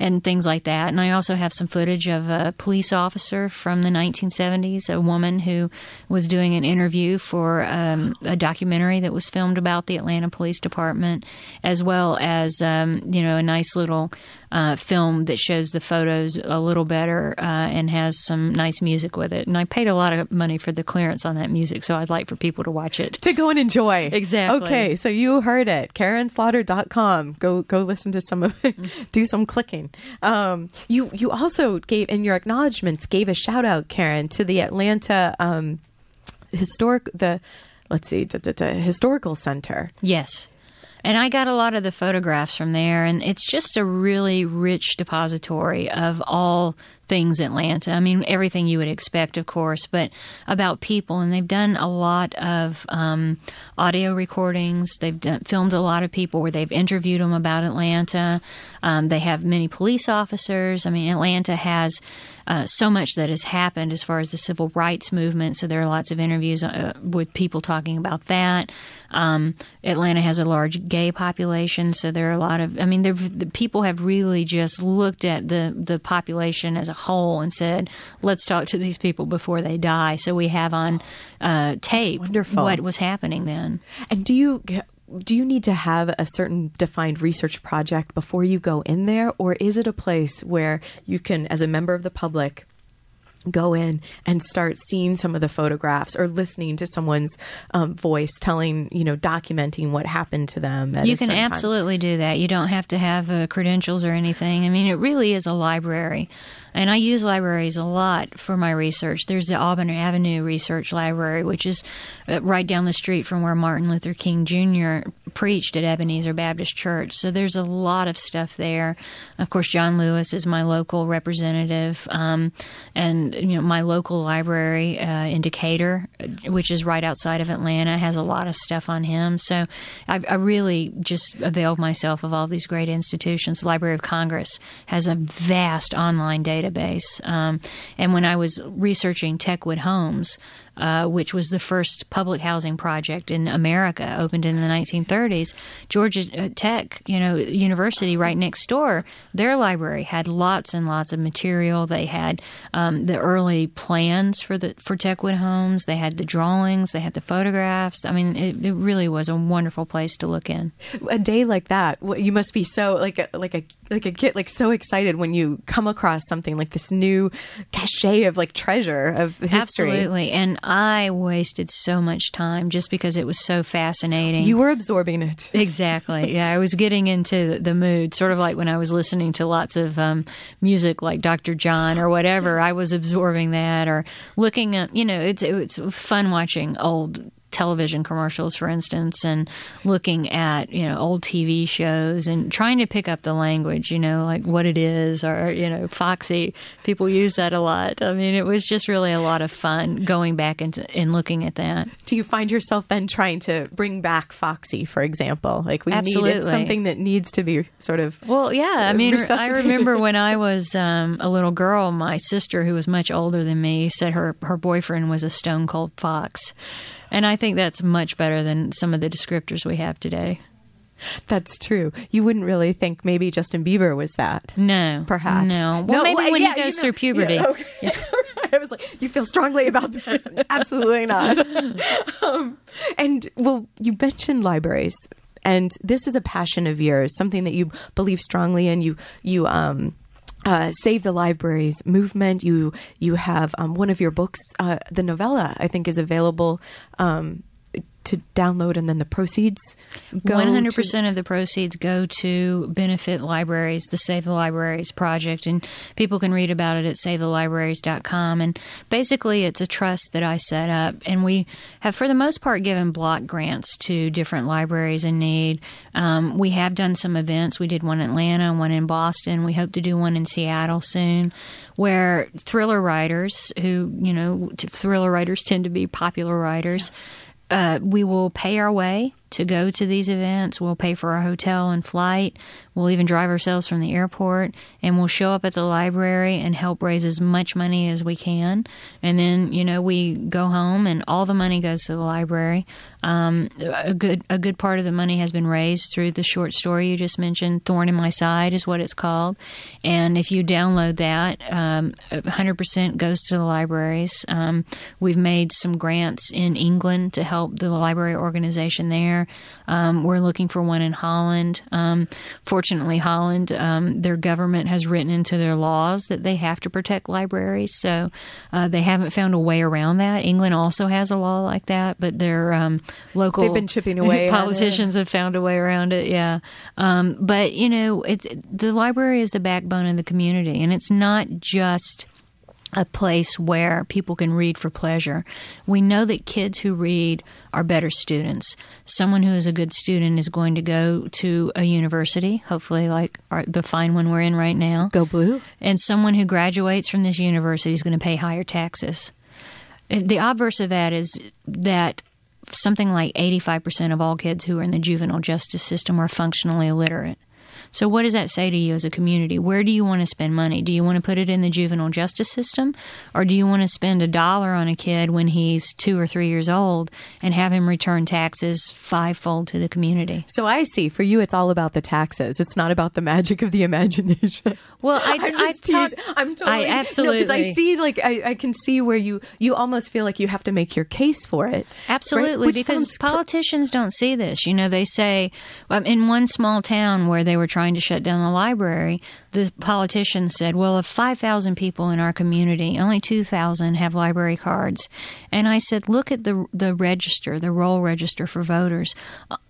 and things like that. And I also have some footage of a police officer from the 1970s, a woman who was doing an interview for a documentary that was filmed about the Atlanta Police Department, as well as, you know, a nice little film that shows the photos a little better and has some nice music with it. And I paid a lot of money for the clearance on that music, so I'd like for people to watch it. To go and enjoy. Exactly. Okay, so you heard it. KarenSlaughter.com. Go listen to some of it. Do some clicking. You also gave, in your acknowledgments, gave a shout out, Karen, to the Atlanta Historical Center. Yes. And I got a lot of the photographs from there, and it's just a really rich depository of all things Atlanta. I mean, everything you would expect, of course, but about people. And they've done a lot of audio recordings. They've filmed a lot of people where they've interviewed them about Atlanta. They have many police officers. I mean, Atlanta has so much that has happened as far as the civil rights movement. So there are lots of interviews with people talking about that. Atlanta has a large gay population. So there are a lot of, I mean, the people have really just looked at the population as a whole and said, let's talk to these people before they die. So we have on tape what was happening then. And do you need to have a certain defined research project before you go in there? Or is it a place where you can, as a member of the public, go in and start seeing some of the photographs or listening to someone's voice telling, you know, documenting what happened to them? You can absolutely do that. You don't have to have credentials or anything. I mean, it really is a library. And I use libraries a lot for my research. There's the Auburn Avenue Research Library, which is right down the street from where Martin Luther King Jr. preached at Ebenezer Baptist Church. So there's a lot of stuff there. Of course, John Lewis is my local representative, and you know, my local library in Decatur, which is right outside of Atlanta, has a lot of stuff on him. So I really just availed myself of all these great institutions. The Library of Congress has a vast online database. And when I was researching Techwood Homes, which was the first public housing project in America, opened in the 1930s, Georgia Tech, you know, university right next door, their library had lots and lots of material. They had the early plans for Techwood Homes. They had the drawings. They had the photographs. I mean, it really was a wonderful place to look in. A day like that, you must be so like a kid, like so excited when you come across something like this new cachet of like treasure of history. Absolutely. And I wasted so much time just because it was so fascinating. You were absorbing it. Exactly. Yeah, I was getting into the mood, sort of like when I was listening to lots of music like Dr. John or whatever. I was absorbing that or looking at, you know, it's fun watching old television commercials, for instance, and looking at, you know, old TV shows and trying to pick up the language, you know, like what it is or, you know, Foxy. People use that a lot. I mean, it was just really a lot of fun going back and looking at that. Do you find yourself then trying to bring back Foxy, for example? Like we Absolutely. Need it's something that needs to be sort of Well, yeah. I mean, I remember when I was a little girl, my sister, who was much older than me, said her boyfriend was a stone cold fox. And I think that's much better than some of the descriptors we have today. That's true. You wouldn't really think maybe Justin Bieber was that. No. Perhaps. No. Well, maybe when he goes through puberty. Yeah, okay. Yeah. I was like, you feel strongly about this person. Absolutely not. Well, you mentioned libraries. And this is a passion of yours, something that you believe strongly in. Save the Libraries movement. You have one of your books, the novella, I think, is available to download, and then the proceeds go 100% of the proceeds go to benefit libraries, the Save the Libraries project, and people can read about it at SaveTheLibraries.com. And basically, it's a trust that I set up, and we have, for the most part, given block grants to different libraries in need. We have done some events. We did one in Atlanta, one in Boston. We hope to do one in Seattle soon, where thriller writers, who, you know, thriller writers tend to be popular writers. Yes. We will pay our way to go to these events. We'll pay for our hotel and flight. We'll even drive ourselves from the airport, and we'll show up at the library and help raise as much money as we can. And then, you know, we go home and all the money goes to the library. A good part of the money has been raised through the short story you just mentioned, Thorn in My Side is what it's called. And if you download that, 100% goes to the libraries. We've made some grants in England to help the library organization there. We're looking for one in Holland. Fortunately, Holland, their government has written into their laws that they have to protect libraries. So they haven't found a way around that. England also has a law like that, but their local They've been chipping away politicians have found a way around it. Yeah. But, you know, the library is the backbone of the community, and it's not just a place where people can read for pleasure. We know that kids who read are better students. Someone who is a good student is going to go to a university, hopefully like the fine one we're in right now. Go Blue. And someone who graduates from this university is going to pay higher taxes. The obverse of that is that something like 85% of all kids who are in the juvenile justice system are functionally illiterate. So what does that say to you as a community? Where do you want to spend money? Do you want to put it in the juvenile justice system, or do you want to spend $1 on a kid when he's 2 or 3 years old and have him return taxes fivefold to the community? So I see. For you, it's all about the taxes. It's not about the magic of the imagination. Well, I'm totally... I absolutely... Because I see, like, I can see where you almost feel like you have to make your case for it. Absolutely, right? Because politicians don't see this. You know, they say, in one small town where they were trying to shut down the library, the politician said, well, of 5,000 people in our community, only 2,000 have library cards. And I said, look at the register, the roll register for voters.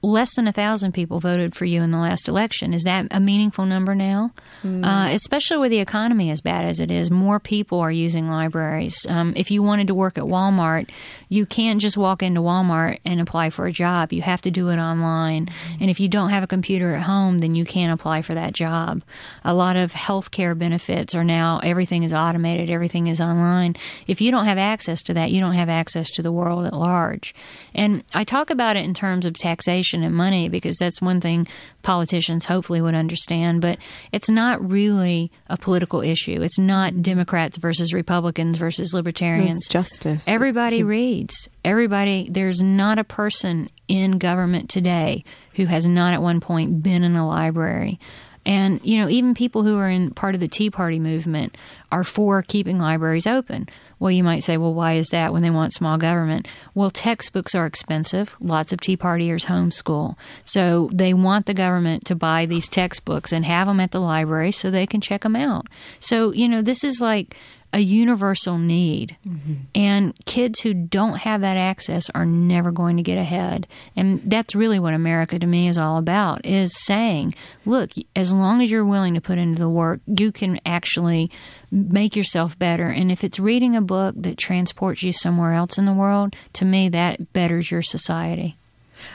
Less than 1,000 people voted for you in the last election. Is that a meaningful number now? Mm. Especially with the economy as bad as it is, more people are using libraries. If you wanted to work at Walmart, you can't just walk into Walmart and apply for a job. You have to do it online. Mm. And if you don't have a computer at home, then you can't apply for that job. A lot of healthcare benefits are now, everything is automated, everything is online. If you don't have access to that, you don't have access to the world at large. And I talk about it in terms of taxation and money because that's one thing politicians hopefully would understand, but it's not really a political issue. It's not Democrats versus Republicans versus libertarians. It's justice. Everybody reads. Everybody, there's not a person in government today who has not at one point been in a library. And, you know, even people who are in part of the Tea Party movement are for keeping libraries open. Well, you might say, well, why is that when they want small government? Well, textbooks are expensive. Lots of Tea Partiers homeschool. So they want the government to buy these textbooks and have them at the library so they can check them out. So, you know, this is like a universal need. Mm-hmm. And kids who don't have that access are never going to get ahead. And that's really what America to me is all about, is saying, look, as long as you're willing to put into the work, you can actually make yourself better. And if it's reading a book that transports you somewhere else in the world, to me, that betters your society.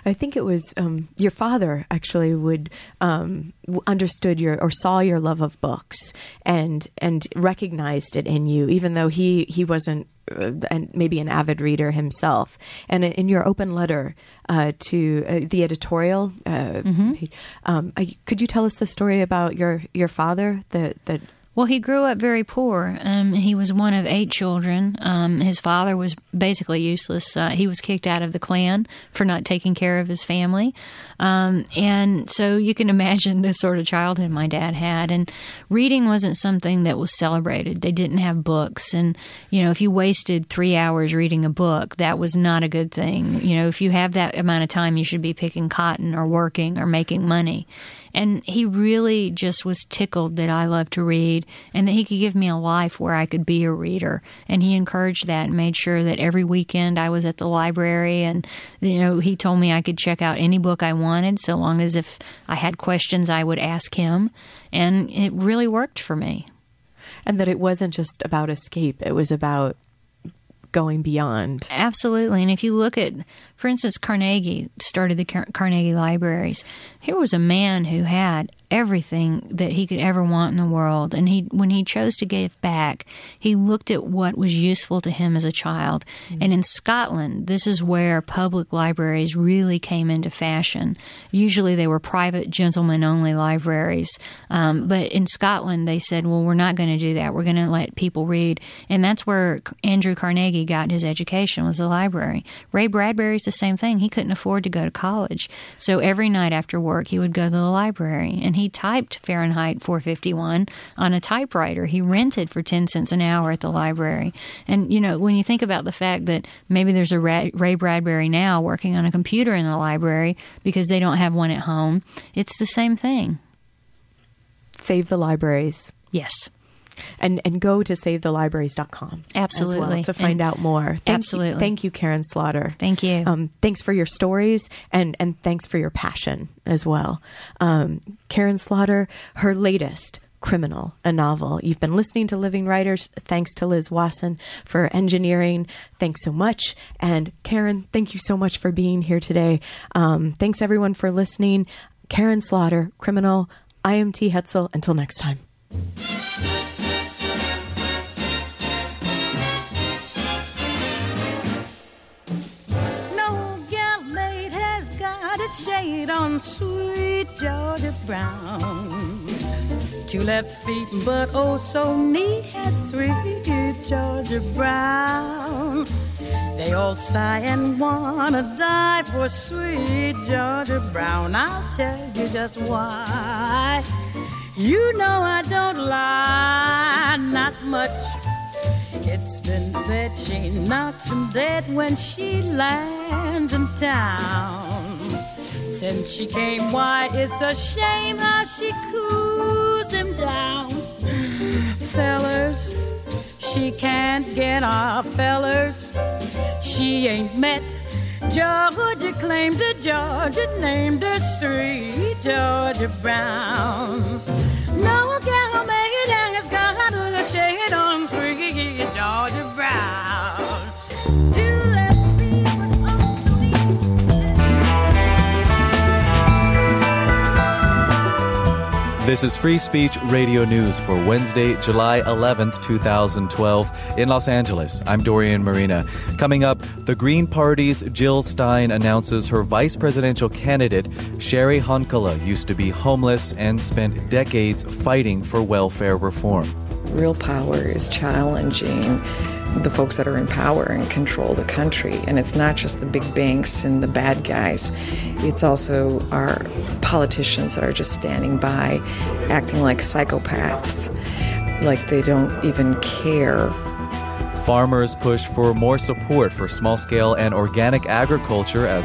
I think it was your father actually would understood your or saw your love of books and recognized it in you, even though he wasn't and maybe an avid reader himself. And in your open letter to the editorial, mm-hmm. Could you tell us the story about your father? Well, he grew up very poor. He was one of 8 children. His father was basically useless. He was kicked out of the clan for not taking care of his family. And so you can imagine the sort of childhood my dad had. And reading wasn't something that was celebrated. They didn't have books. And, you know, if you wasted 3 hours reading a book, that was not a good thing. You know, if you have that amount of time, you should be picking cotton or working or making money. And he really just was tickled that I loved to read and that he could give me a life where I could be a reader. And he encouraged that and made sure that every weekend I was at the library. And, you know, he told me I could check out any book I wanted so long as if I had questions, I would ask him. And it really worked for me. And that it wasn't just about escape. It was about going beyond. Absolutely. And if you look at, for instance, Carnegie started the Carnegie Libraries. Here was a man who had everything that he could ever want in the world. And he, when he chose to give back, he looked at what was useful to him as a child. Mm-hmm. And in Scotland, this is where public libraries really came into fashion. Usually they were private, gentlemen-only libraries. But in Scotland, they said, well, we're not going to do that. We're going to let people read. And that's where Andrew Carnegie got his education, was the library. Ray Bradbury's the same thing. He couldn't afford to go to college. So every night after work, he would go to the library. And he typed Fahrenheit 451 on a typewriter. He rented for 10 cents an hour at the library. And, you know, when you think about the fact that maybe there's a Ray Bradbury now working on a computer in the library because they don't have one at home, it's the same thing. Save the Libraries. Yes. And go to SaveTheLibraries.com. Absolutely. As well to find out more. Absolutely. Thank you, Karen Slaughter. Thank you. Thanks for your stories and thanks for your passion as well. Karen Slaughter, her latest, Criminal, a novel. You've been listening to Living Writers. Thanks to Liz Wasson for engineering. Thanks so much. And Karen, thank you so much for being here today. Thanks everyone for listening. Karen Slaughter, Criminal. I am T. Hetzel. Until next time. Shade on sweet Georgia Brown, two left feet but oh so neat has sweet Georgia Brown. They all sigh and wanna die for sweet Georgia Brown. I'll tell you just why. You know I don't lie, not much. It's been said she knocks 'em dead when she lands in town. Since she came, why, it's a shame how she cools him down. Fellers, she can't get off, fellers. She ain't met Georgia, claimed her, Georgia named her sweet Georgia Brown. No gal made and has got a shade on sweet Georgia Brown. This is Free Speech Radio News for Wednesday, July 11th, 2012 in Los Angeles. I'm Dorian Marina. Coming up, the Green Party's Jill Stein announces her vice presidential candidate, Sherry Honkala, used to be homeless and spent decades fighting for welfare reform. Real power is challenging the folks that are in power and control the country. And it's not just the big banks and the bad guys. It's also our politicians that are just standing by, acting like psychopaths, like they don't even care. Farmers push for more support for small-scale and organic agriculture as